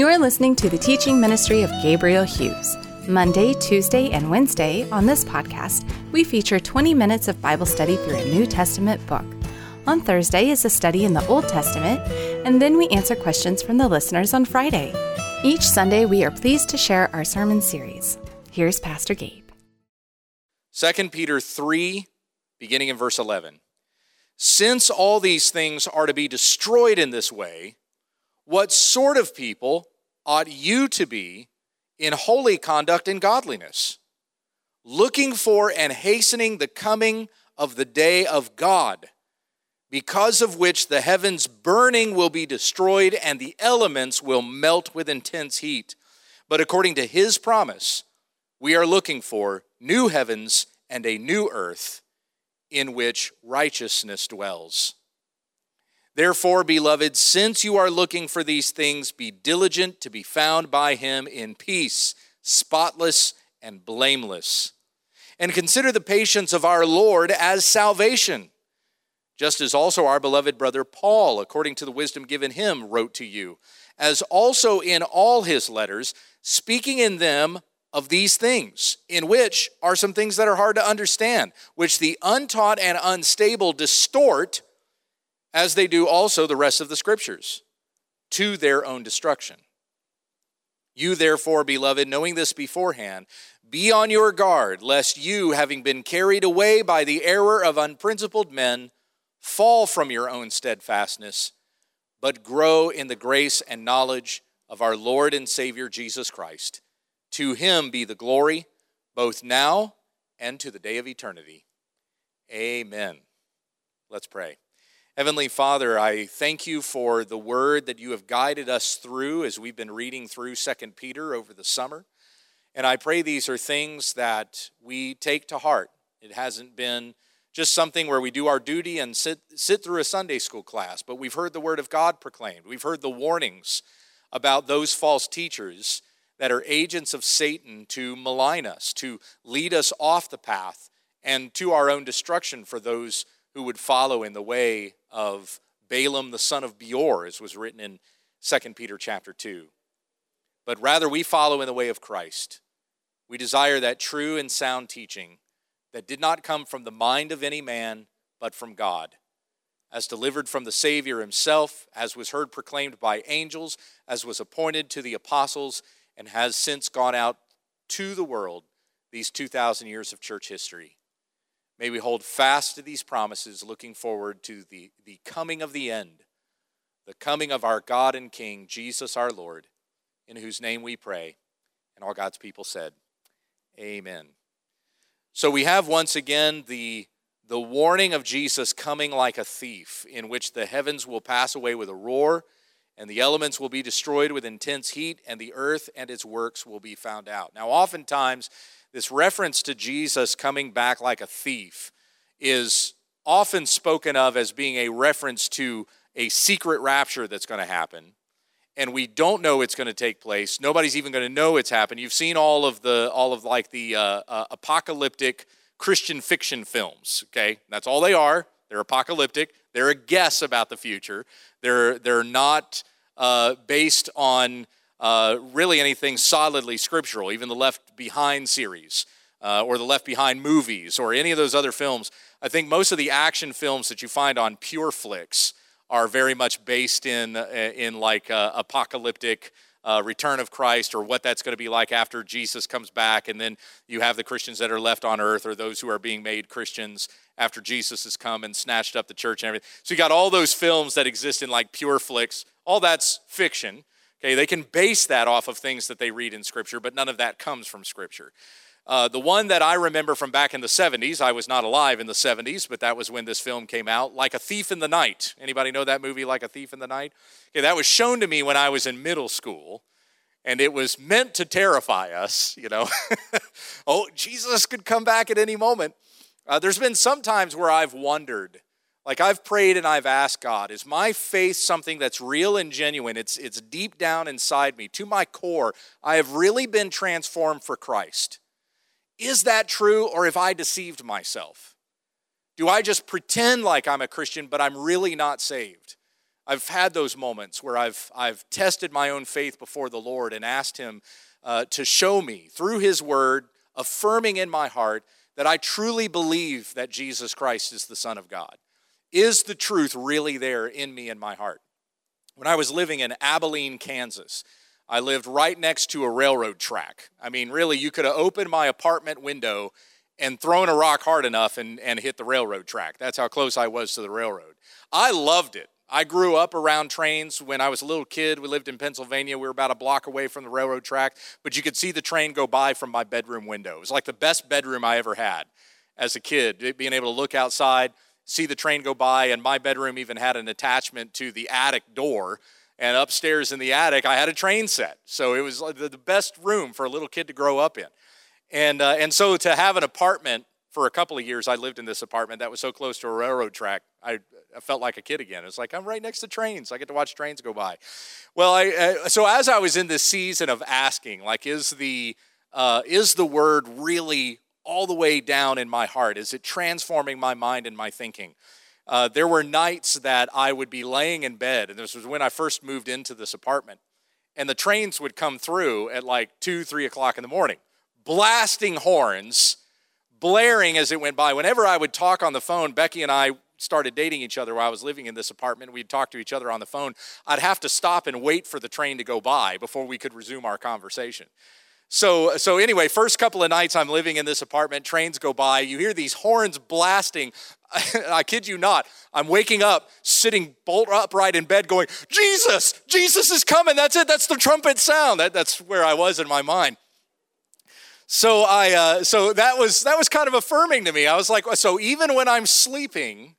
You are listening to the teaching ministry of Gabriel Hughes. Monday, Tuesday, and Wednesday on this podcast, we feature 20 minutes of Bible study through a New Testament book. On Thursday is a study in the Old Testament, and then we answer questions from the listeners on Friday. Each Sunday, we are pleased to share our sermon series. Here's Pastor Gabe. 2 Peter 3, beginning in verse 11. Since all these things are to be destroyed in this way, what sort of people ought you to be in holy conduct and godliness, looking for and hastening the coming of the day of God, because of which the heavens burning will be destroyed and the elements will melt with intense heat. But according to his promise, we are looking for new heavens and a new earth in which righteousness dwells. Therefore, beloved, since you are looking for these things, be diligent to be found by him in peace, spotless and blameless. And consider the patience of our Lord as salvation, just as also our beloved brother Paul, according to the wisdom given him, wrote to you, as also in all his letters, speaking in them of these things, in which are some things that are hard to understand, which the untaught and unstable distort, as they do also the rest of the scriptures, to their own destruction. You therefore, beloved, knowing this beforehand, be on your guard, lest you, having been carried away by the error of unprincipled men, fall from your own steadfastness, but grow in the grace and knowledge of our Lord and Savior Jesus Christ. To him be the glory, both now and to the day of eternity. Amen. Let's pray. Heavenly Father, I thank you for the word that you have guided us through as we've been reading through 2 Peter over the summer. And I pray these are things that we take to heart. It hasn't been just something where we do our duty and sit through a Sunday school class, but we've heard the word of God proclaimed. We've heard the warnings about those false teachers that are agents of Satan to malign us, to lead us off the path and to our own destruction for those who would follow in the way of Balaam the son of Beor, as was written in 2 Peter chapter 2. But rather we follow in the way of Christ. We desire that true and sound teaching that did not come from the mind of any man, but from God, as delivered from the Savior himself, as was heard proclaimed by angels, as was appointed to the apostles, and has since gone out to the world these 2,000 years of church history. May we hold fast to these promises, looking forward to the coming of the end, the coming of our God and King, Jesus our Lord, in whose name we pray. And all God's people said, amen. So we have once again the warning of Jesus coming like a thief, in which the heavens will pass away with a roar, and the elements will be destroyed with intense heat, and the earth and its works will be found out. Now, oftentimes, this reference to Jesus coming back like a thief is often spoken of as being a reference to a secret rapture that's going to happen, and we don't know it's going to take place. Nobody's even going to know it's happened. You've seen all of the apocalyptic Christian fiction films. Okay, that's all they are. They're apocalyptic. They're a guess about the future. They're not based on really anything solidly scriptural, even the Left Behind series or the Left Behind movies or any of those other films. I think most of the action films that you find on Pure Flix are very much based in apocalyptic return of Christ or what that's going to be like after Jesus comes back, and then you have the Christians that are left on earth or those who are being made Christians after Jesus has come and snatched up the church and everything. So you got all those films that exist in like Pure Flix. All that's fiction. Okay, they can base that off of things that they read in Scripture, but none of that comes from Scripture. The one that I remember from back in the 70s, I was not alive in the 70s, but that was when this film came out, Like a Thief in the Night. Anybody know that movie, Like a Thief in the Night? Okay, that was shown to me when I was in middle school, and it was meant to terrify us, you know. Oh, Jesus could come back at any moment. There's been some times where I've wondered, like I've prayed and I've asked God, is my faith something that's real and genuine? It's deep down inside me, to my core. I have really been transformed for Christ. Is that true, or have I deceived myself? Do I just pretend like I'm a Christian, but I'm really not saved? I've had those moments where I've tested my own faith before the Lord and asked him to show me through his word, affirming in my heart that I truly believe that Jesus Christ is the Son of God. Is the truth really there in me, in my heart? When I was living in Abilene, Kansas, I lived right next to a railroad track. I mean, really, you could have opened my apartment window and thrown a rock hard enough and hit the railroad track. That's how close I was to the railroad. I loved it. I grew up around trains. When I was a little kid, we lived in Pennsylvania. We were about a block away from the railroad track, but you could see the train go by from my bedroom window. It was like the best bedroom I ever had as a kid, being able to look outside, see the train go by, and my bedroom even had an attachment to the attic door, and upstairs in the attic, I had a train set. So it was the best room for a little kid to grow up in. And so to have an apartment, for a couple of years I lived in this apartment that was so close to a railroad track, I felt like a kid again. It's like, I'm right next to trains. I get to watch trains go by. Well, so as I was in this season of asking, like, is the word really all the way down in my heart? Is it transforming my mind and my thinking? There were nights that I would be laying in bed, and this was when I first moved into this apartment, and the trains would come through at like 2, 3 o'clock in the morning, blasting horns, blaring as it went by. Whenever I would talk on the phone, Becky and I started dating each other while I was living in this apartment. We'd talk to each other on the phone. I'd have to stop and wait for the train to go by before we could resume our conversation. So anyway, first couple of nights I'm living in this apartment, trains go by, you hear these horns blasting. I kid you not, I'm waking up, sitting bolt upright in bed going, Jesus, Jesus is coming. That's it. That's the trumpet sound. That's where I was in my mind. So that was kind of affirming to me. I was like, so even when I'm sleeping,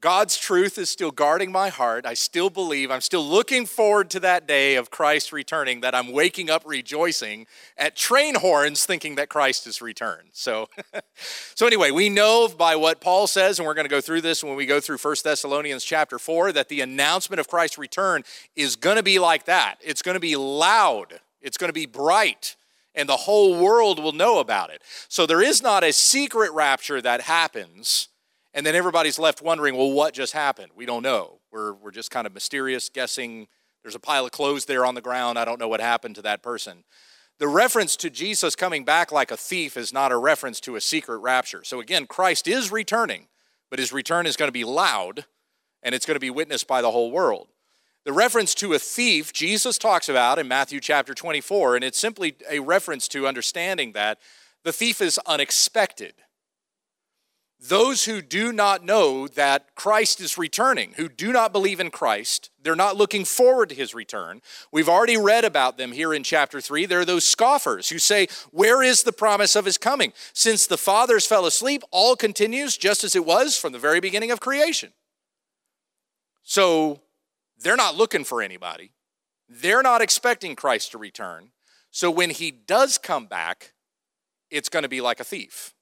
God's truth is still guarding my heart. I still believe. I'm still looking forward to that day of Christ returning, that I'm waking up rejoicing at train horns thinking that Christ has returned. So anyway, we know by what Paul says, and we're going to go through this when we go through 1 Thessalonians chapter 4, that the announcement of Christ's return is going to be like that. It's going to be loud. It's going to be bright. And the whole world will know about it. So there is not a secret rapture that happens, and then everybody's left wondering, well, what just happened? We don't know. We're just kind of mysterious, guessing. There's a pile of clothes there on the ground. I don't know what happened to that person. The reference to Jesus coming back like a thief is not a reference to a secret rapture. So again, Christ is returning, but his return is going to be loud, and it's going to be witnessed by the whole world. The reference to a thief Jesus talks about in Matthew chapter 24, and it's simply a reference to understanding that the thief is unexpected. Those who do not know that Christ is returning, who do not believe in Christ, they're not looking forward to his return. We've already read about them here in chapter 3. They're those scoffers who say, where is the promise of his coming? Since the fathers fell asleep, all continues just as it was from the very beginning of creation. So they're not looking for anybody. They're not expecting Christ to return. So when he does come back, it's going to be like a thief.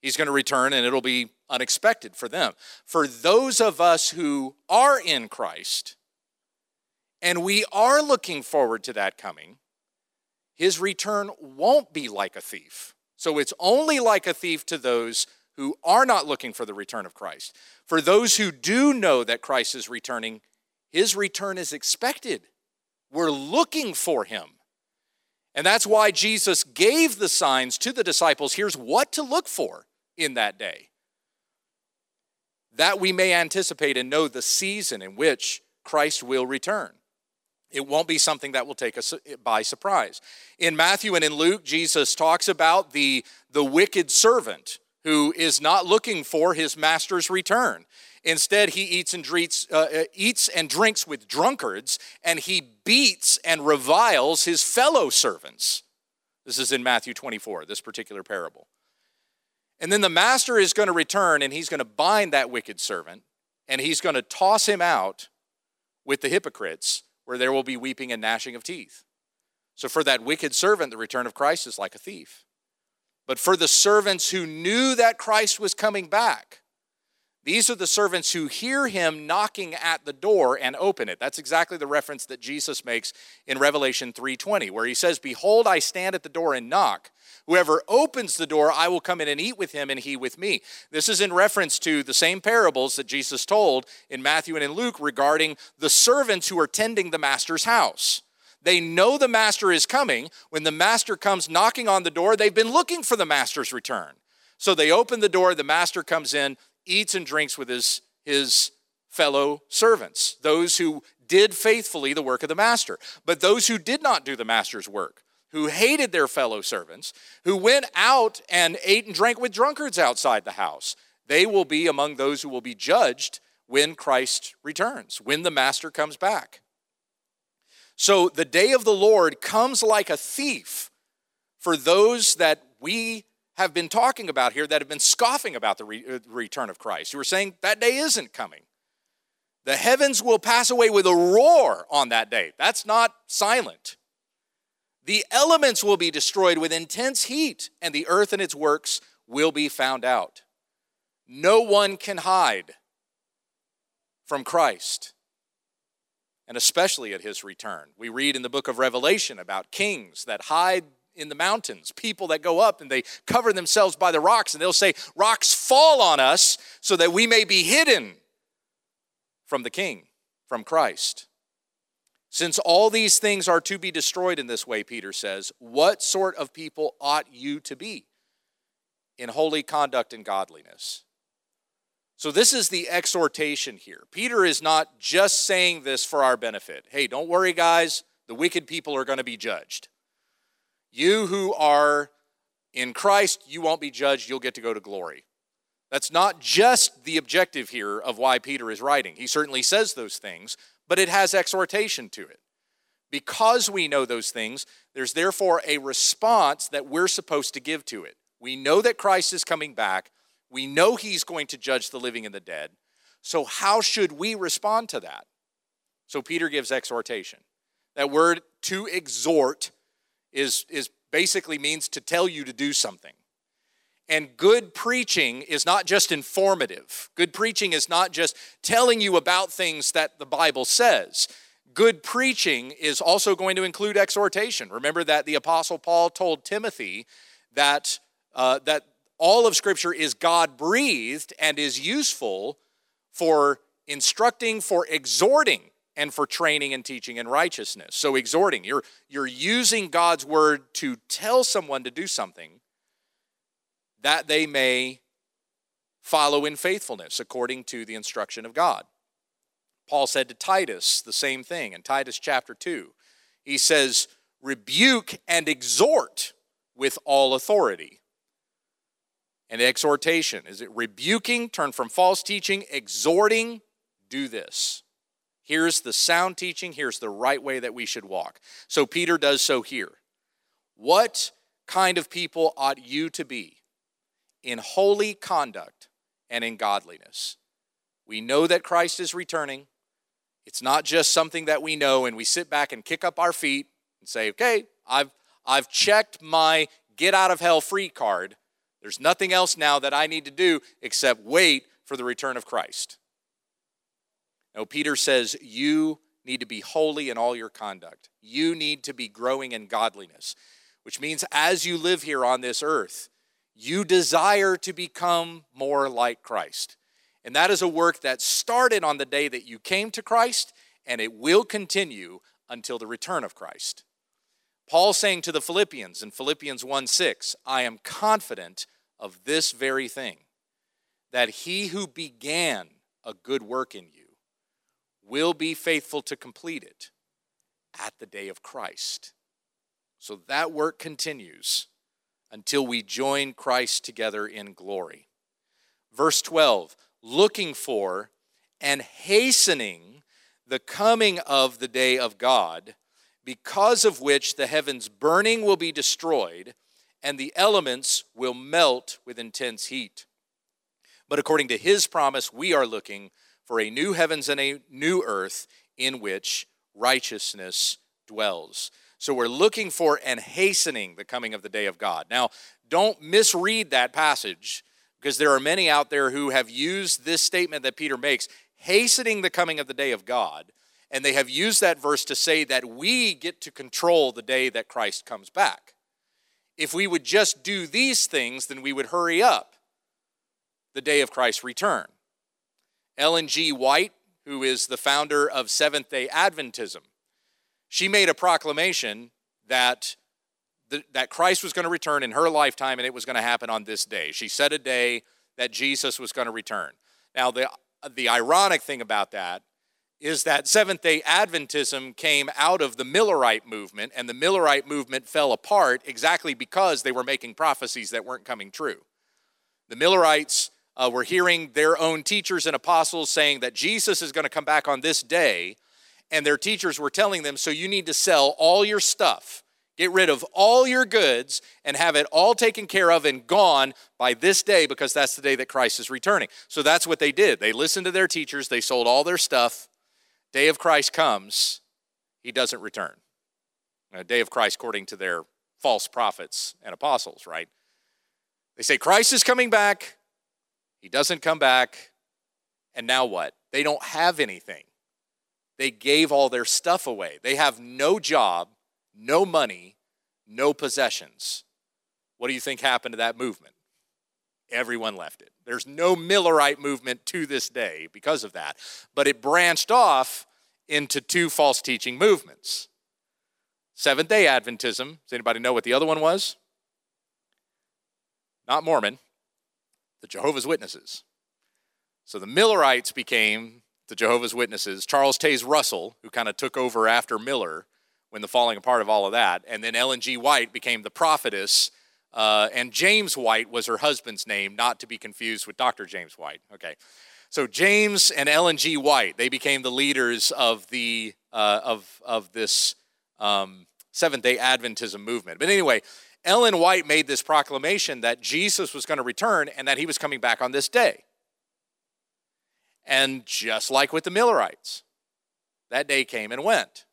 He's going to return, and it'll be unexpected for them. For those of us who are in Christ, and we are looking forward to that coming, his return won't be like a thief. So it's only like a thief to those who are not looking for the return of Christ. For those who do know that Christ is returning, his return is expected. We're looking for him. And that's why Jesus gave the signs to the disciples. Here's what to look for in that day, that we may anticipate and know the season in which Christ will return. It won't be something that will take us by surprise. In Matthew and in Luke, Jesus talks about the wicked servant who is not looking for his master's return. Instead, he eats and drinks with drunkards, and he beats and reviles his fellow servants. This is in Matthew 24, this particular parable. And then the master is going to return, and he's going to bind that wicked servant, and he's going to toss him out with the hypocrites, where there will be weeping and gnashing of teeth. So for that wicked servant, the return of Christ is like a thief. But for the servants who knew that Christ was coming back, These are the servants who hear him knocking at the door and open it. That's exactly the reference that Jesus makes in Revelation 3:20, where he says, "Behold, I stand at the door and knock. Whoever opens the door, I will come in and eat with him and he with me." This is in reference to the same parables that Jesus told in Matthew and in Luke regarding the servants who are tending the master's house. They know the master is coming. When the master comes knocking on the door, they've been looking for the master's return. So they open the door, the master comes in, eats and drinks with his fellow servants, those who did faithfully the work of the master. But those who did not do the master's work, who hated their fellow servants, who went out and ate and drank with drunkards outside the house, they will be among those who will be judged when Christ returns, when the master comes back. So the day of the Lord comes like a thief for those that we have been talking about here that have been scoffing about the return of Christ, who are saying that day isn't coming. The heavens will pass away with a roar on that day. That's not silent. The elements will be destroyed with intense heat, and the earth and its works will be found out. No one can hide from Christ, and especially at his return. We read in the book of Revelation about kings that hide in the mountains, people that go up and they cover themselves by the rocks, and they'll say, "Rocks fall on us so that we may be hidden from the king, from Christ." Since all these things are to be destroyed in this way, Peter says, what sort of people ought you to be in holy conduct and godliness? So this is the exhortation here. Peter is not just saying this for our benefit. Hey, don't worry, guys. The wicked people are going to be judged. You who are in Christ, you won't be judged. You'll get to go to glory. That's not just the objective here of why Peter is writing. He certainly says those things, but it has exhortation to it. Because we know those things, there's therefore a response that we're supposed to give to it. We know that Christ is coming back. We know he's going to judge the living and the dead. So how should we respond to that? So Peter gives exhortation. That word to exhort is basically means to tell you to do something. And good preaching is not just informative. Good preaching is not just telling you about things that the Bible says. Good preaching is also going to include exhortation. Remember that the Apostle Paul told Timothy that, that all of Scripture is God-breathed and is useful for instructing, for exhorting, and for training and teaching in righteousness. So exhorting, you're using God's word to tell someone to do something, that they may follow in faithfulness according to the instruction of God. Paul said to Titus the same thing in Titus chapter 2. He says, rebuke and exhort with all authority. And exhortation, is it rebuking, turn from false teaching, exhorting, do this. Here's the sound teaching, here's the right way that we should walk. So Peter does so here. What kind of people ought you to be? In holy conduct and in godliness. We know that Christ is returning. It's not just something that we know and we sit back and kick up our feet and say, okay, I've checked my get out of hell free card. There's nothing else now that I need to do except wait for the return of Christ. No, Peter says you need to be holy in all your conduct. You need to be growing in godliness, which means as you live here on this earth, you desire to become more like Christ. And that is a work that started on the day that you came to Christ, and it will continue until the return of Christ. Paul saying to the Philippians in Philippians 1:6, I am confident of this very thing, that he who began a good work in you will be faithful to complete it at the day of Christ. So that work continues until we join Christ together in glory. Verse 12, looking for and hastening the coming of the day of God, because of which the heavens burning will be destroyed, and the elements will melt with intense heat. But according to his promise, we are looking for a new heavens and a new earth in which righteousness dwells. So we're looking for and hastening the coming of the day of God. Now, don't misread that passage because there are many out there who have used this statement that Peter makes, hastening the coming of the day of God, and they have used that verse to say that we get to control the day that Christ comes back. If we would just do these things, then we would hurry up the day of Christ's return. Ellen G. White, who is the founder of Seventh-day Adventism, she made a proclamation that Christ was going to return in her lifetime and it was going to happen on this day. She set a day that Jesus was going to return. Now, the ironic thing about that is that Seventh-day Adventism came out of the Millerite movement, and the Millerite movement fell apart exactly because they were making prophecies that weren't coming true. The Millerites were hearing their own teachers and apostles saying that Jesus is going to come back on this day, and their teachers were telling them, so you need to sell all your stuff, get rid of all your goods, and have it all taken care of and gone by this day because that's the day that Christ is returning. So that's what they did. They listened to their teachers. They sold all their stuff. Day of Christ comes, he doesn't return. Now, day of Christ according to their false prophets and apostles, right? They say Christ is coming back. He doesn't come back. And now what? They don't have anything. They gave all their stuff away. They have no job, no money, no possessions. What do you think happened to that movement? Everyone left it. There's no Millerite movement to this day because of that. But it branched off into two false teaching movements. Seventh-day Adventism. Does anybody know what the other one was? Not Mormon. The Jehovah's Witnesses. So the Millerites became the Jehovah's Witnesses. Charles Taze Russell, who kind of took over after Miller, when the falling apart of all of that, and then Ellen G. White became the prophetess, and James White was her husband's name, not to be confused with Dr. James White. Okay, so James and Ellen G. White, they became the leaders of the of this Seventh-day Adventism movement. But anyway, Ellen White made this proclamation that Jesus was going to return and that he was coming back on this day. And just like with the Millerites, that day came and went.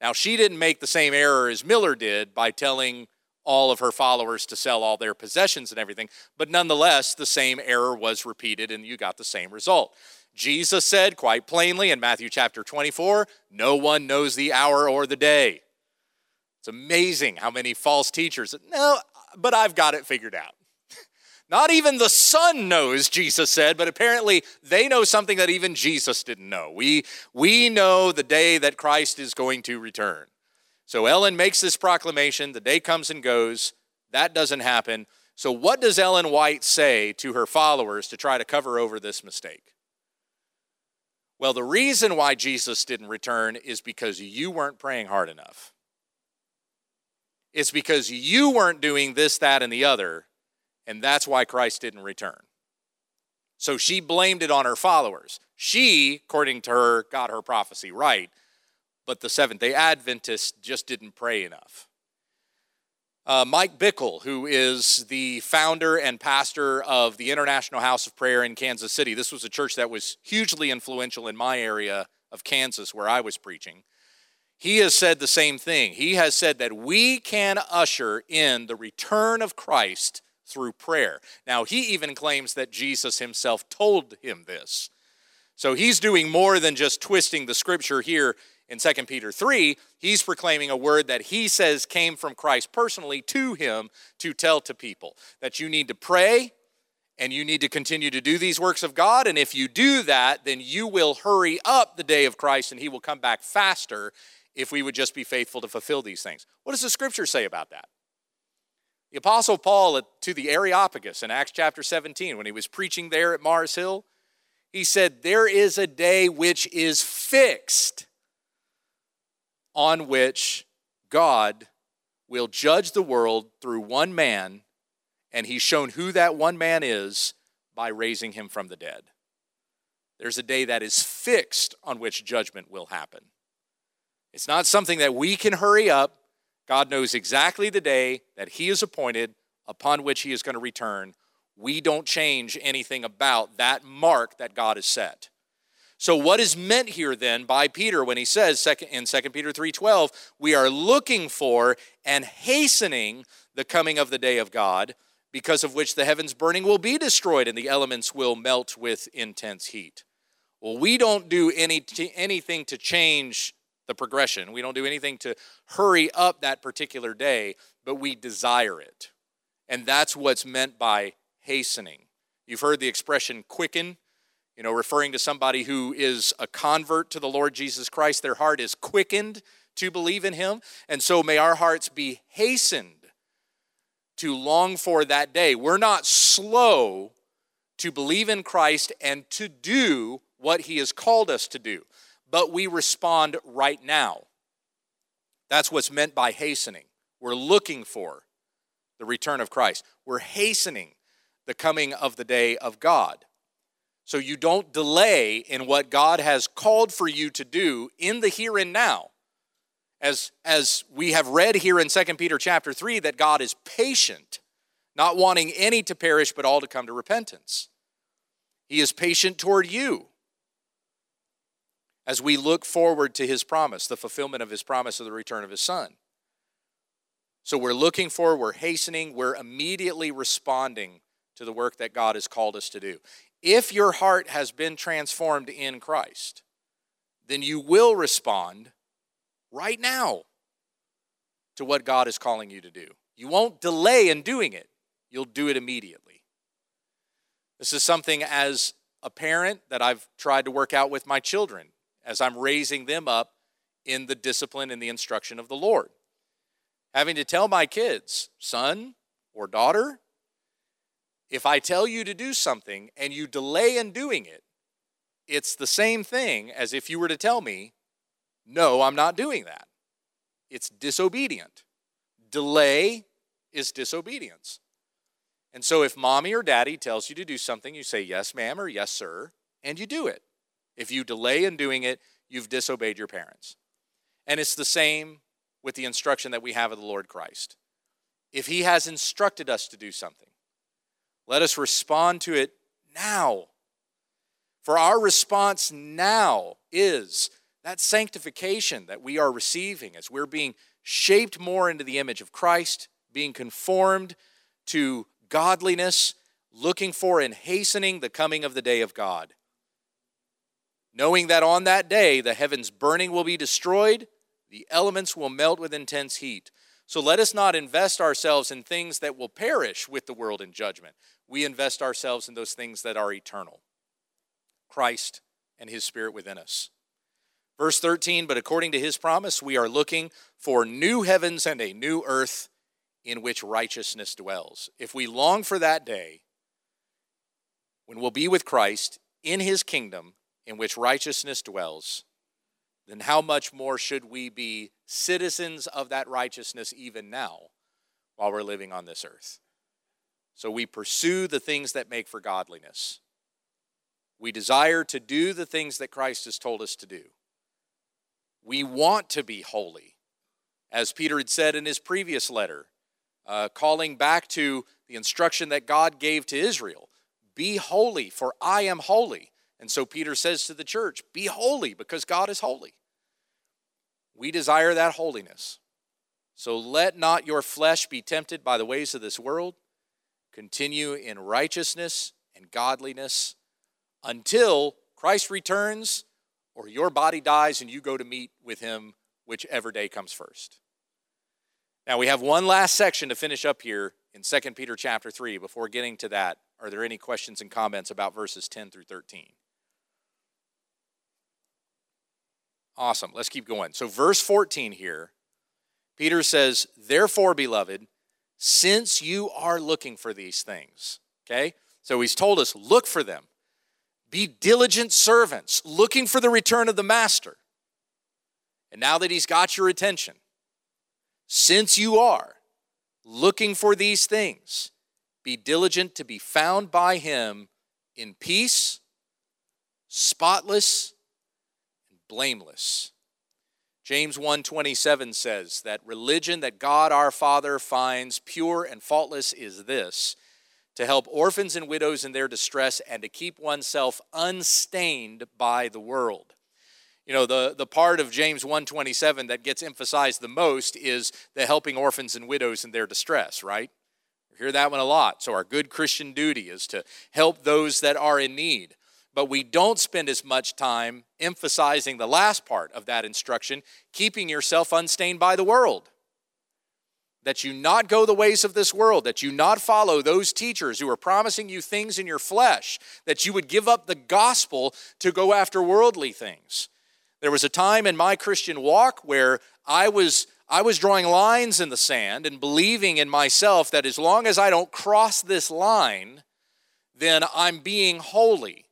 Now, she didn't make the same error as Miller did by telling all of her followers to sell all their possessions and everything, but nonetheless, the same error was repeated and you got the same result. Jesus said quite plainly in Matthew chapter 24, no one knows the hour or the day. It's amazing how many false teachers, no, but I've got it figured out. Not even the Son knows, Jesus said, but apparently they know something that even Jesus didn't know. We know the day that Christ is going to return. So Ellen makes this proclamation, the day comes and goes, that doesn't happen. So what does Ellen White say to her followers to try to cover over this mistake? Well, the reason why Jesus didn't return is because you weren't praying hard enough. It's because you weren't doing this, that, and the other, and that's why Christ didn't return. So she blamed it on her followers. She, according to her, got her prophecy right, but the Seventh-day Adventists just didn't pray enough. Mike Bickle, who is the founder and pastor of the International House of Prayer in Kansas City, this was a church that was hugely influential in my area of Kansas where I was preaching. He has said the same thing. He has said that we can usher in the return of Christ through prayer. Now, he even claims that Jesus himself told him this. So he's doing more than just twisting the scripture here in 2 Peter 3. He's proclaiming a word that he says came from Christ personally to him to tell to people that you need to pray and you need to continue to do these works of God. And if you do that, then you will hurry up the day of Christ and he will come back faster if we would just be faithful to fulfill these things. What does the scripture say about that? The Apostle Paul to the Areopagus in Acts chapter 17, when he was preaching there at Mars Hill, he said, there is a day which is fixed on which God will judge the world through one man, and he's shown who that one man is by raising him from the dead. There's a day that is fixed on which judgment will happen. It's not something that we can hurry up. God knows exactly the day that he is appointed upon which he is going to return. We don't change anything about that mark that God has set. So what is meant here then by Peter when he says in 2 Peter 3:12, we are looking for and hastening the coming of the day of God because of which the heavens burning will be destroyed and the elements will melt with intense heat. Well, we don't do anything to change the progression. We don't do anything to hurry up that particular day, but we desire it. And that's what's meant by hastening. You've heard the expression quicken, you know, referring to somebody who is a convert to the Lord Jesus Christ. Their heart is quickened to believe in him. And so may our hearts be hastened to long for that day. We're not slow to believe in Christ and to do what he has called us to do, but we respond right now. That's what's meant by hastening. We're looking for the return of Christ. We're hastening the coming of the day of God. So you don't delay in what God has called for you to do in the here and now. As we have read here in 2 Peter chapter 3, that God is patient, not wanting any to perish, but all to come to repentance. He is patient toward you as we look forward to his promise, the fulfillment of his promise of the return of his son. So we're looking for, we're hastening, we're immediately responding to the work that God has called us to do. If your heart has been transformed in Christ, then you will respond right now to what God is calling you to do. You won't delay in doing it. You'll do it immediately. This is something as a parent that I've tried to work out with my children as I'm raising them up in the discipline and the instruction of the Lord. Having to tell my kids, son or daughter, if I tell you to do something and you delay in doing it, it's the same thing as if you were to tell me, no, I'm not doing that. It's disobedient. Delay is disobedience. And so if mommy or daddy tells you to do something, you say yes, ma'am, or yes, sir, and you do it. If you delay in doing it, you've disobeyed your parents. And it's the same with the instruction that we have of the Lord Christ. If he has instructed us to do something, let us respond to it now. For our response now is that sanctification that we are receiving as we're being shaped more into the image of Christ, being conformed to godliness, looking for and hastening the coming of the day of God. Knowing that on that day, the heavens burning will be destroyed, the elements will melt with intense heat. So let us not invest ourselves in things that will perish with the world in judgment. We invest ourselves in those things that are eternal. Christ and his Spirit within us. Verse 13, but according to his promise, we are looking for new heavens and a new earth in which righteousness dwells. If we long for that day, when we'll be with Christ in his kingdom in which righteousness dwells, then how much more should we be citizens of that righteousness even now while we're living on this earth? So we pursue the things that make for godliness. We desire to do the things that Christ has told us to do. We want to be holy. As Peter had said in his previous letter, calling back to the instruction that God gave to Israel, be holy, for I am holy. And so Peter says to the church, be holy because God is holy. We desire that holiness. So let not your flesh be tempted by the ways of this world. Continue in righteousness and godliness until Christ returns or your body dies and you go to meet with him, whichever day comes first. Now we have one last section to finish up here in 2 Peter chapter 3. Before getting to that, are there any questions and comments about verses 10 through 13? Awesome. Let's keep going. So verse 14 here, Peter says, therefore, beloved, since you are looking for these things, okay? So he's told us, look for them. Be diligent servants, looking for the return of the master. And now that he's got your attention, since you are looking for these things, be diligent to be found by him in peace, spotless, blameless. James 1:27 says that religion that God our Father finds pure and faultless is this, to help orphans and widows in their distress and to keep oneself unstained by the world. You know, the part of James 1:27 that gets emphasized the most is the helping orphans and widows in their distress, right? We hear that one a lot. So our good Christian duty is to help those that are in need. But we don't spend as much time emphasizing the last part of that instruction, keeping yourself unstained by the world. That you not go the ways of this world, that you not follow those teachers who are promising you things in your flesh, that you would give up the gospel to go after worldly things. There was a time in my Christian walk where I was drawing lines in the sand and believing in myself that as long as I don't cross this line, then I'm being holy.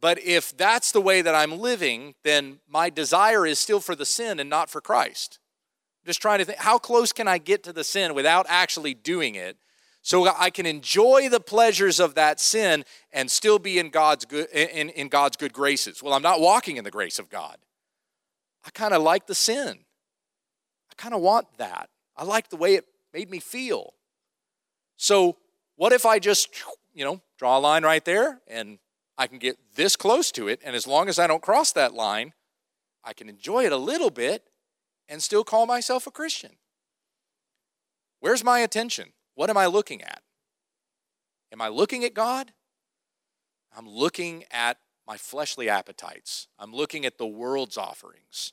But if that's the way that I'm living, then my desire is still for the sin and not for Christ. Just trying to think, how close can I get to the sin without actually doing it so I can enjoy the pleasures of that sin and still be in God's good graces? Well, I'm not walking in the grace of God. I kind of like the sin. I kind of want that. I like the way it made me feel. So what if I just, draw a line right there and I can get this close to it, and as long as I don't cross that line, I can enjoy it a little bit and still call myself a Christian? Where's my attention? What am I looking at? Am I looking at God? I'm looking at my fleshly appetites. I'm looking at the world's offerings.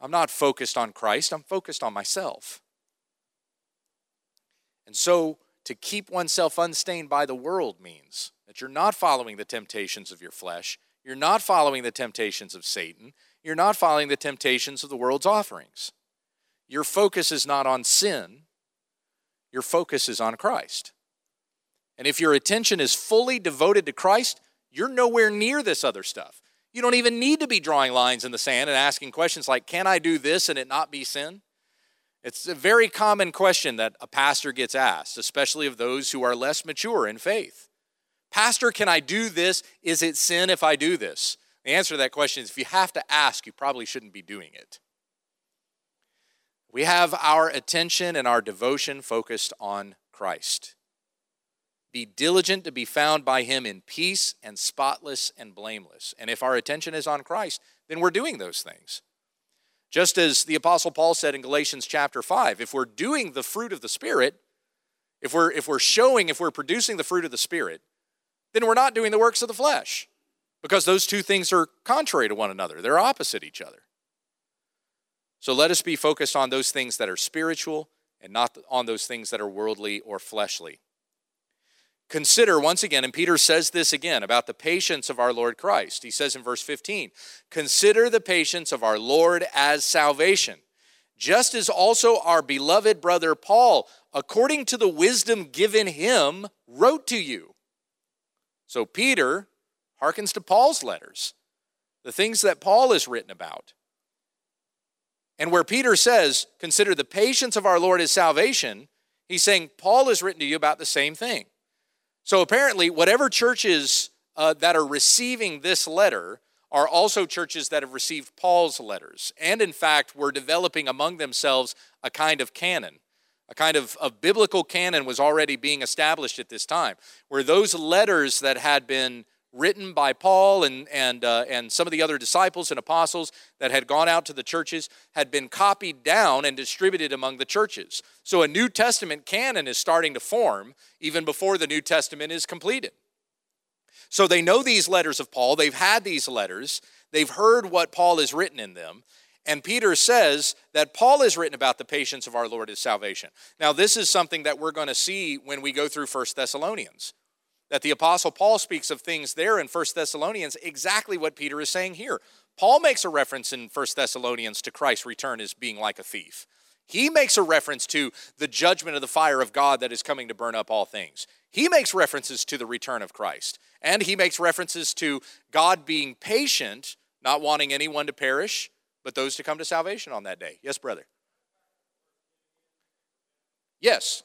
I'm not focused on Christ. I'm focused on myself. And so to keep oneself unstained by the world means that you're not following the temptations of your flesh. You're not following the temptations of Satan. You're not following the temptations of the world's offerings. Your focus is not on sin. Your focus is on Christ. And if your attention is fully devoted to Christ, you're nowhere near this other stuff. You don't even need to be drawing lines in the sand and asking questions like, can I do this and it not be sin? It's a very common question that a pastor gets asked, especially of those who are less mature in faith. Pastor, can I do this? Is it sin if I do this? The answer to that question is, if you have to ask, you probably shouldn't be doing it. We have our attention and our devotion focused on Christ. Be diligent to be found by him in peace and spotless and blameless. And if our attention is on Christ, then we're doing those things. Just as the Apostle Paul said in Galatians chapter 5, if we're doing the fruit of the Spirit, if we're producing the fruit of the Spirit, then we're not doing the works of the flesh, because those two things are contrary to one another. They're opposite each other. So let us be focused on those things that are spiritual and not on those things that are worldly or fleshly. Consider, once again, and Peter says this again about the patience of our Lord Christ. He says in verse 15, "Consider the patience of our Lord as salvation, just as also our beloved brother Paul, according to the wisdom given him, wrote to you." So Peter harkens to Paul's letters, the things that Paul has written about. And where Peter says, consider the patience of our Lord as salvation, he's saying Paul has written to you about the same thing. So apparently, whatever churches that are receiving this letter are also churches that have received Paul's letters. And in fact, were developing among themselves a kind of canon. A kind of biblical canon was already being established at this time, where those letters that had been written by Paul and some of the other disciples and apostles that had gone out to the churches had been copied down and distributed among the churches. So a New Testament canon is starting to form even before the New Testament is completed. So they know these letters of Paul. They've had these letters. They've heard what Paul has written in them. And Peter says that Paul has written about the patience of our Lord as salvation. Now, this is something that we're going to see when we go through 1 Thessalonians. That the Apostle Paul speaks of things there in 1 Thessalonians, exactly what Peter is saying here. Paul makes a reference in 1 Thessalonians to Christ's return as being like a thief. He makes a reference to the judgment of the fire of God that is coming to burn up all things. He makes references to the return of Christ. And he makes references to God being patient, not wanting anyone to perish, but those to come to salvation on that day. Yes, brother? Yes.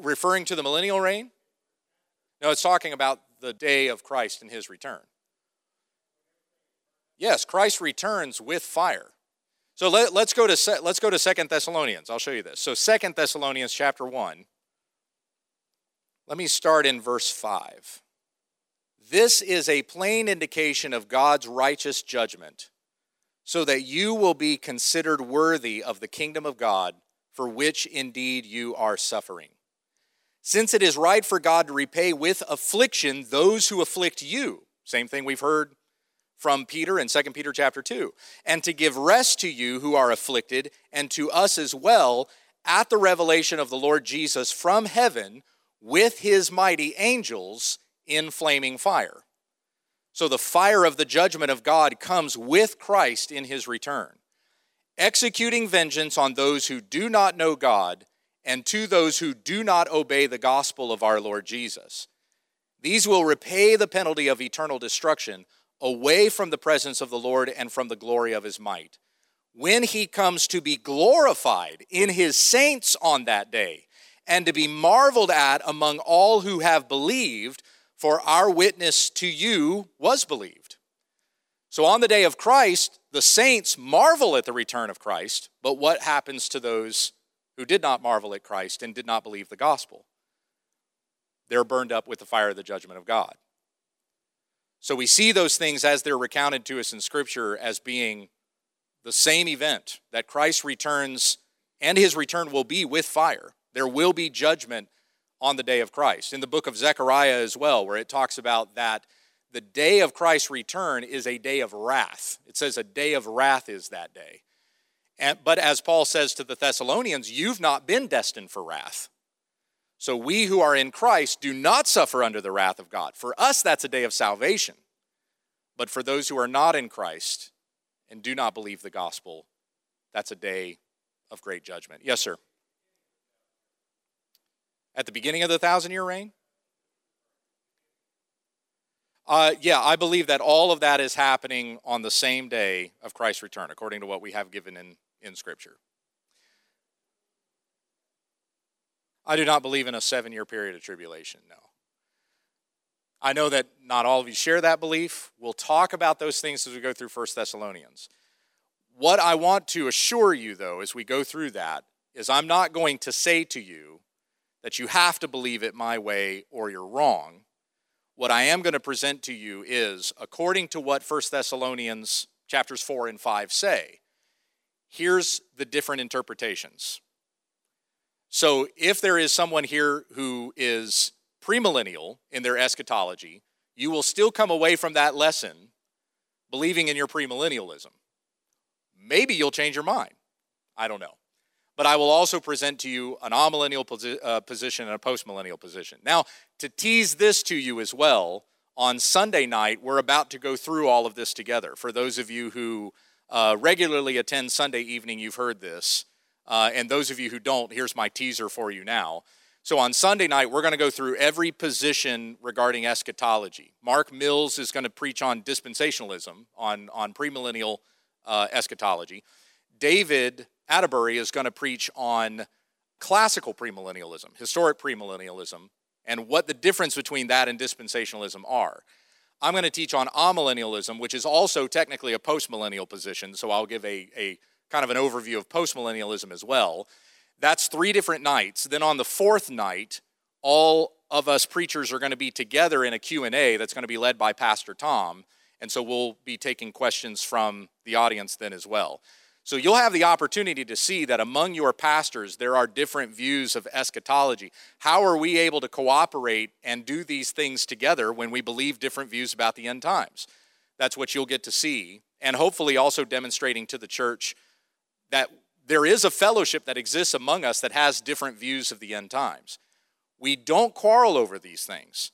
Referring to the millennial reign? No, it's talking about the day of Christ and his return. Yes, Christ returns with fire. So let's go to 2 Thessalonians. I'll show you this. So 2 Thessalonians chapter 1. Let me start in verse 5. "This is a plain indication of God's righteous judgment, so that you will be considered worthy of the kingdom of God for which indeed you are suffering. Since it is right for God to repay with affliction those who afflict you," same thing we've heard from Peter in 2 Peter chapter 2, "and to give rest to you who are afflicted, and to us as well, at the revelation of the Lord Jesus from heaven with his mighty angels in flaming fire." So the fire of the judgment of God comes with Christ in his return, executing vengeance on those who do not know God and to those who do not obey the gospel of our Lord Jesus. These will repay the penalty of eternal destruction away from the presence of the Lord and from the glory of his might, when he comes to be glorified in his saints on that day, and to be marveled at among all who have believed, for our witness to you was believed. So on the day of Christ, the saints marvel at the return of Christ, but what happens to those who did not marvel at Christ and did not believe the gospel? They're burned up with the fire of the judgment of God. So we see those things as they're recounted to us in Scripture as being the same event, that Christ returns, and his return will be with fire. There will be judgment on the day of Christ. In the book of Zechariah as well, where it talks about that the day of Christ's return is a day of wrath. It says a day of wrath is that day. But as Paul says to the Thessalonians, you've not been destined for wrath. So we who are in Christ do not suffer under the wrath of God. For us, that's a day of salvation. But for those who are not in Christ and do not believe the gospel, that's a day of great judgment. Yes, sir. At the beginning of the 1,000-year reign? Yeah, I believe that all of that is happening on the same day of Christ's return, according to what we have given in Scripture. I do not believe in a 7-year period of tribulation, no. I know that not all of you share that belief. We'll talk about those things as we go through 1 Thessalonians. What I want to assure you, though, as we go through that, is I'm not going to say to you that you have to believe it my way or you're wrong. What I am going to present to you is, according to what 1 Thessalonians chapters 4 and 5 say, here's the different interpretations. So if there is someone here who is premillennial in their eschatology, you will still come away from that lesson believing in your premillennialism. Maybe you'll change your mind. I don't know. But I will also present to you an amillennial position and a postmillennial position. Now, to tease this to you as well, on Sunday night, we're about to go through all of this together. For those of you who regularly attend Sunday evening, you've heard this. And those of you who don't, here's my teaser for you now. So on Sunday night, we're going to go through every position regarding eschatology. Mark Mills is going to preach on dispensationalism, on premillennial eschatology. David Atterbury is going to preach on classical premillennialism, historic premillennialism, and what the difference between that and dispensationalism are. I'm going to teach on amillennialism, which is also technically a postmillennial position, so I'll give a kind of an overview of postmillennialism as well. That's 3 different nights. Then on the 4th night, all of us preachers are going to be together in a Q&A that's going to be led by Pastor Tom, and so we'll be taking questions from the audience then as well. So you'll have the opportunity to see that among your pastors, there are different views of eschatology. How are we able to cooperate and do these things together when we believe different views about the end times? That's what you'll get to see, and hopefully also demonstrating to the church that there is a fellowship that exists among us that has different views of the end times. We don't quarrel over these things,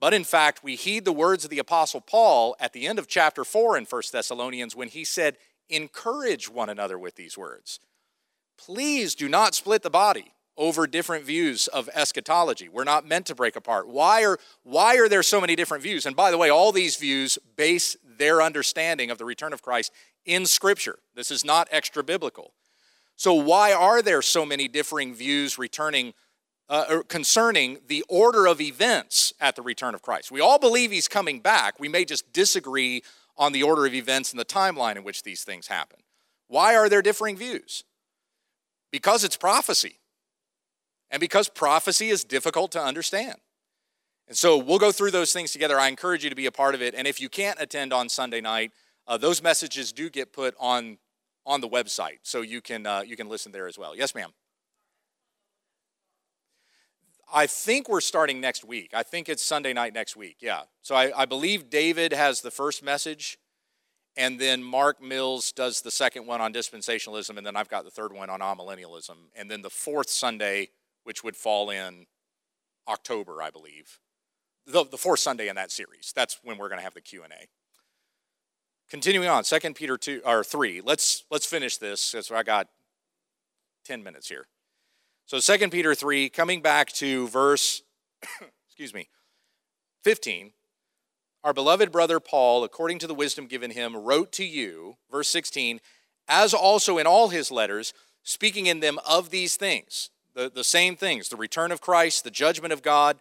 but in fact, we heed the words of the Apostle Paul at the end of chapter 4 in 1 Thessalonians when he said, encourage one another with these words. Please do not split the body over different views of eschatology. We're not meant to break apart. Why are there so many different views? And by the way, all these views base their understanding of the return of Christ in Scripture. This is not extra-biblical. So why are there so many differing views concerning the order of events at the return of Christ? We all believe he's coming back. We may just disagree on the order of events and the timeline in which these things happen. Why are there differing views? Because it's prophecy, and because prophecy is difficult to understand. And so we'll go through those things together. I encourage you to be a part of it, and if you can't attend on Sunday night, those messages do get put on the website, so you can listen there as well. Yes, ma'am. I think we're starting next week. I think it's Sunday night next week, yeah. So I believe David has the first message, and then Mark Mills does the second one on dispensationalism, and then I've got the third one on amillennialism, and then the fourth Sunday, which would fall in October, I believe. The fourth Sunday in that series. That's when we're going to have the Q&A. Continuing on, 2 Peter 2, or 3. Let's finish this. That's where I got 10 minutes here. So 2 Peter 3, coming back to verse 15. Our beloved brother Paul, according to the wisdom given him, wrote to you, verse 16, as also in all his letters, speaking in them of these things, the same things, the return of Christ, the judgment of God,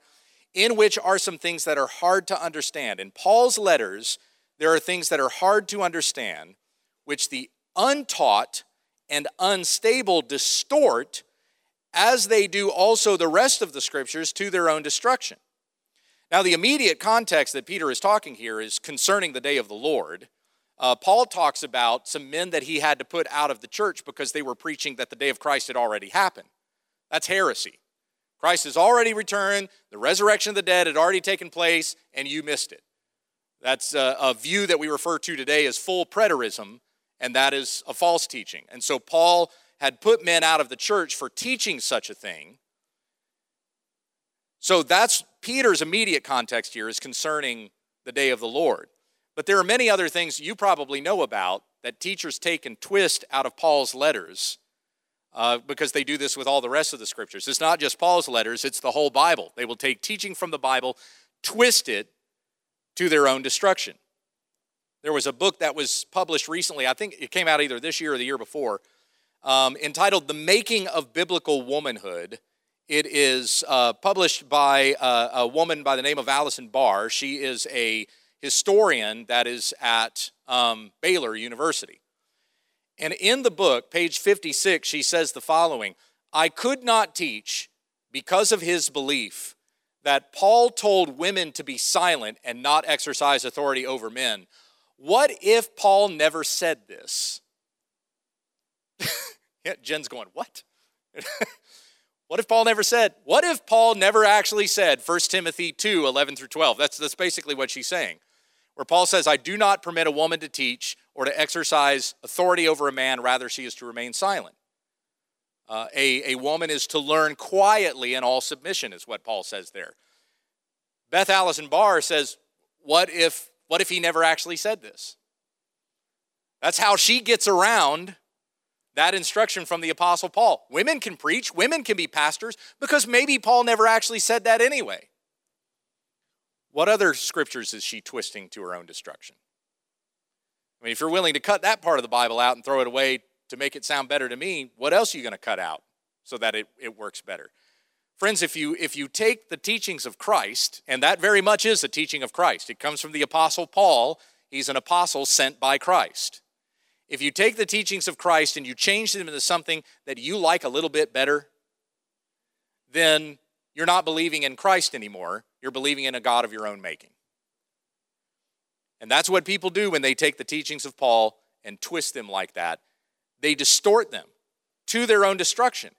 in which are some things that are hard to understand. In Paul's letters, there are things that are hard to understand, which the untaught and unstable distort, as they do also the rest of the scriptures, to their own destruction. Now, the immediate context that Peter is talking here is concerning the day of the Lord. Paul talks about some men that he had to put out of the church because they were preaching that the day of Christ had already happened. That's heresy. Christ has already returned, the resurrection of the dead had already taken place, and you missed it. That's a view that we refer to today as full preterism, and that is a false teaching. And so Paul had put men out of the church for teaching such a thing. So that's Peter's immediate context here is concerning the day of the Lord. But there are many other things you probably know about that teachers take and twist out of Paul's letters because they do this with all the rest of the scriptures. It's not just Paul's letters, it's the whole Bible. They will take teaching from the Bible, twist it to their own destruction. There was a book that was published recently, I think it came out either this year or the year before, entitled The Making of Biblical Womanhood. It is published by a woman by the name of Allison Barr. She is a historian that is at Baylor University. And in the book, page 56, she says the following, I could not teach because of his belief that Paul told women to be silent and not exercise authority over men. What if Paul never said this? Yeah, Jen's going, what? What if Paul never said? What if Paul never actually said 1 Timothy 2, 11 through 12? That's basically what she's saying, where Paul says, I do not permit a woman to teach or to exercise authority over a man. Rather, she is to remain silent. A woman is to learn quietly in all submission is what Paul says there. Beth Allison Barr says, what if he never actually said this? That's how she gets around that instruction from the Apostle Paul. Women can preach, women can be pastors, because maybe Paul never actually said that anyway. What other scriptures is she twisting to her own destruction? I mean, if you're willing to cut that part of the Bible out and throw it away to make it sound better to me, what else are you going to cut out so that it works better? Friends, if you take the teachings of Christ, and that very much is the teaching of Christ, it comes from the Apostle Paul. He's an apostle sent by Christ. If you take the teachings of Christ and you change them into something that you like a little bit better, then you're not believing in Christ anymore. You're believing in a God of your own making. And that's what people do when they take the teachings of Paul and twist them like that. They distort them to their own destruction.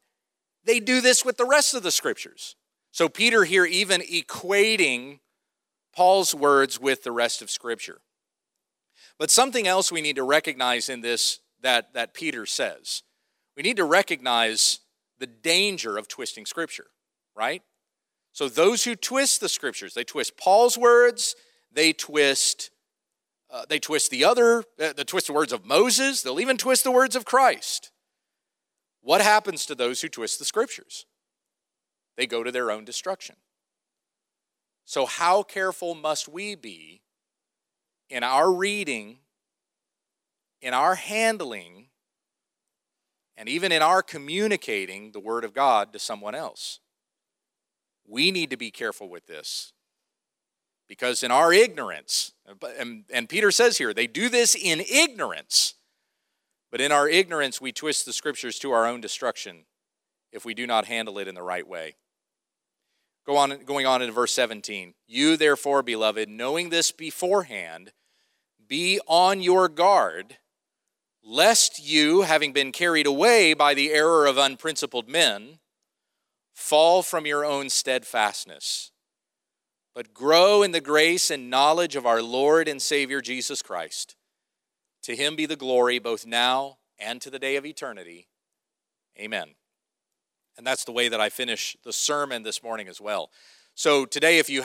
They do this with the rest of the scriptures. So Peter here even equating Paul's words with the rest of scripture. But something else we need to recognize in this that Peter says. We need to recognize the danger of twisting Scripture, right? So those who twist the Scriptures, they twist Paul's words, they twist the words of Moses, they'll even twist the words of Christ. What happens to those who twist the Scriptures? They go to their own destruction. So how careful must we be in our reading, in our handling, and even in our communicating the Word of God to someone else? We need to be careful with this because in our ignorance, and Peter says here, they do this in ignorance, but in our ignorance we twist the Scriptures to our own destruction if we do not handle it in the right way. Going on into verse 17, you therefore, beloved, knowing this beforehand, be on your guard, lest you, having been carried away by the error of unprincipled men, fall from your own steadfastness, but grow in the grace and knowledge of our Lord and Savior Jesus Christ. To him be the glory both now and to the day of eternity. Amen. And that's the way that I finish the sermon this morning as well. So today, if you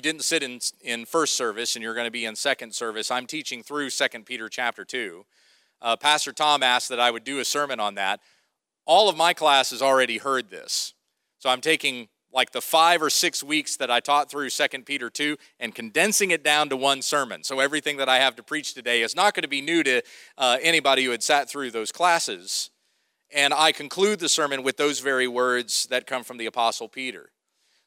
didn't sit in first service and you're going to be in second service, I'm teaching through 2 Peter chapter 2. Pastor Tom asked that I would do a sermon on that. All of my class has already heard this. So I'm taking like the 5 or 6 weeks that I taught through 2 Peter 2 and condensing it down to one sermon. So everything that I have to preach today is not going to be new to anybody who had sat through those classes. And I conclude the sermon with those very words that come from the Apostle Peter.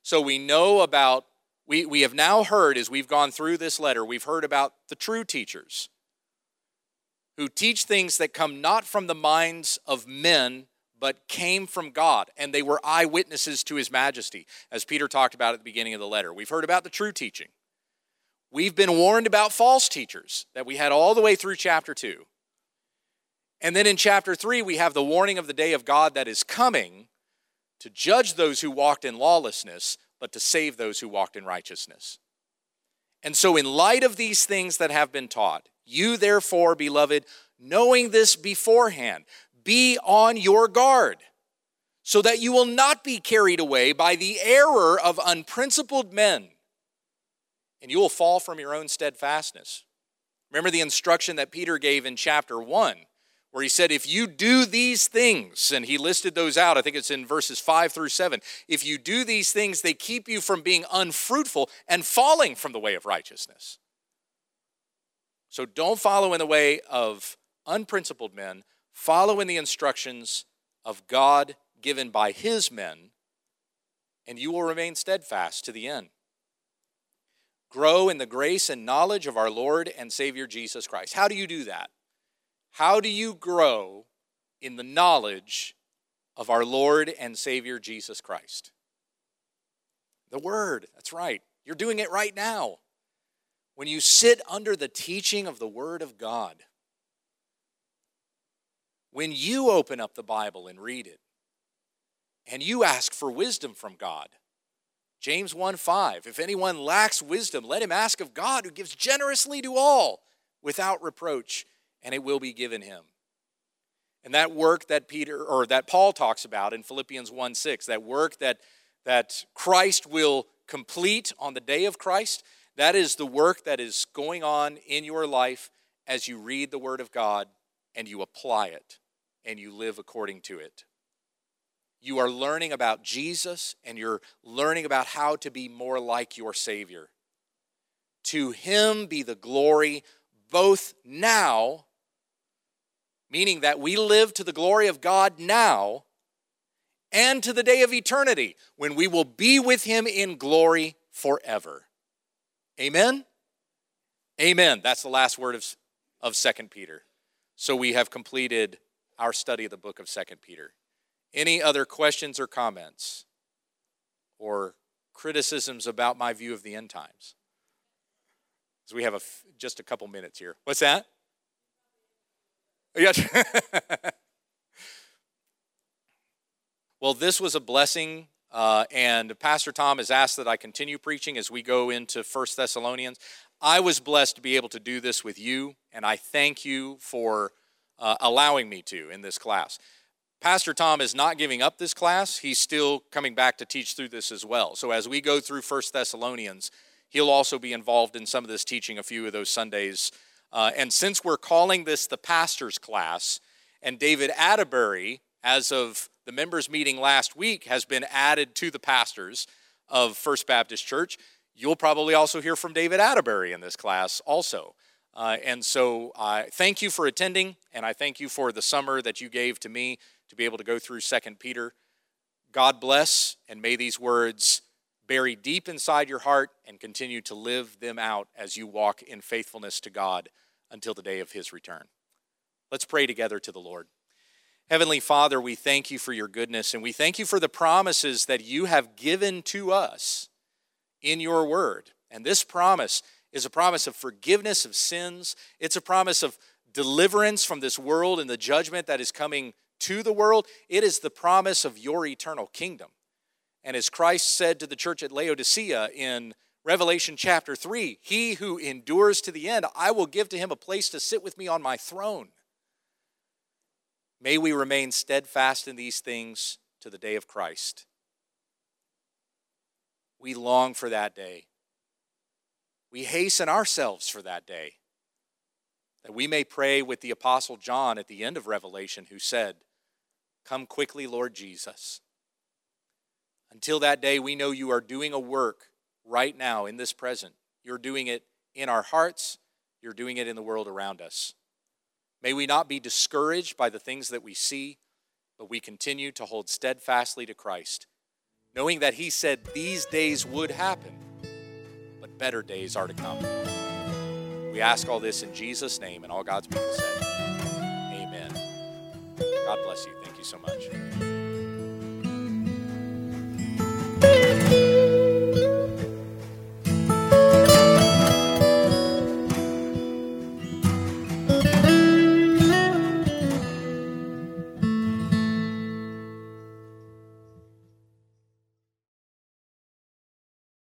So we know about, we have now heard as we've gone through this letter, we've heard about the true teachers who teach things that come not from the minds of men, but came from God, and they were eyewitnesses to his majesty, as Peter talked about at the beginning of the letter. We've heard about the true teaching. We've been warned about false teachers that we had all the way through chapter 2. And then in chapter 3, we have the warning of the day of God that is coming, to judge those who walked in lawlessness, but to save those who walked in righteousness. And so in light of these things that have been taught, you therefore, beloved, knowing this beforehand, be on your guard, so that you will not be carried away by the error of unprincipled men, and you will fall from your own steadfastness. Remember the instruction that Peter gave in chapter 1, where he said, if you do these things, and he listed those out, I think it's in verses 5 through 7, if you do these things, they keep you from being unfruitful and falling from the way of righteousness. So don't follow in the way of unprincipled men, follow in the instructions of God given by his men, and you will remain steadfast to the end. Grow in the grace and knowledge of our Lord and Savior Jesus Christ. How do you do that? How do you grow in the knowledge of our Lord and Savior Jesus Christ? The Word, that's right. You're doing it right now. When you sit under the teaching of the Word of God, when you open up the Bible and read it, and you ask for wisdom from God, James 1:5, if anyone lacks wisdom, let him ask of God, who gives generously to all without reproach, and it will be given him. And that work that Paul talks about in Philippians 1:6, that work that Christ will complete on the day of Christ, that is the work that is going on in your life as you read the Word of God and you apply it and you live according to it. You are learning about Jesus and you're learning about how to be more like your Savior. To him be the glory both now, meaning that we live to the glory of God now, and to the day of eternity, when we will be with him in glory forever. Amen? Amen. That's the last word of 2 Peter. So we have completed our study of the book of 2 Peter. Any other questions or comments or criticisms about my view of the end times? So we have just a couple minutes here. What's that? Well, this was a blessing, and Pastor Tom has asked that I continue preaching as we go into 1 Thessalonians. I was blessed to be able to do this with you, and I thank you for allowing me to in this class. Pastor Tom is not giving up this class. He's still coming back to teach through this as well. So as we go through 1 Thessalonians, he'll also be involved in some of this teaching a few of those Sundays. And since we're calling this the pastor's class, and David Atterbury, as of the members' meeting last week, has been added to the pastors of First Baptist Church, you'll probably also hear from David Atterbury in this class also. And so I thank you for attending, and I thank you for the summer that you gave to me to be able to go through 2 Peter. God bless, and may these words bury deep inside your heart and continue to live them out as you walk in faithfulness to God until the day of his return. Let's pray together to the Lord. Heavenly Father, we thank you for your goodness, and we thank you for the promises that you have given to us in your word. And this promise is a promise of forgiveness of sins. It's a promise of deliverance from this world and the judgment that is coming to the world. It is the promise of your eternal kingdom. And as Christ said to the church at Laodicea in Revelation chapter 3, he who endures to the end, I will give to him a place to sit with me on my throne. May we remain steadfast in these things to the day of Christ. We long for that day. We hasten ourselves for that day, that we may pray with the Apostle John at the end of Revelation, who said, "Come quickly, Lord Jesus." Until that day, we know you are doing a work right now in this present. You're doing it in our hearts. You're doing it in the world around us. May we not be discouraged by the things that we see, but we continue to hold steadfastly to Christ, knowing that he said these days would happen, but better days are to come. We ask all this in Jesus' name, and all God's people said, amen. God bless you. Thank you so much.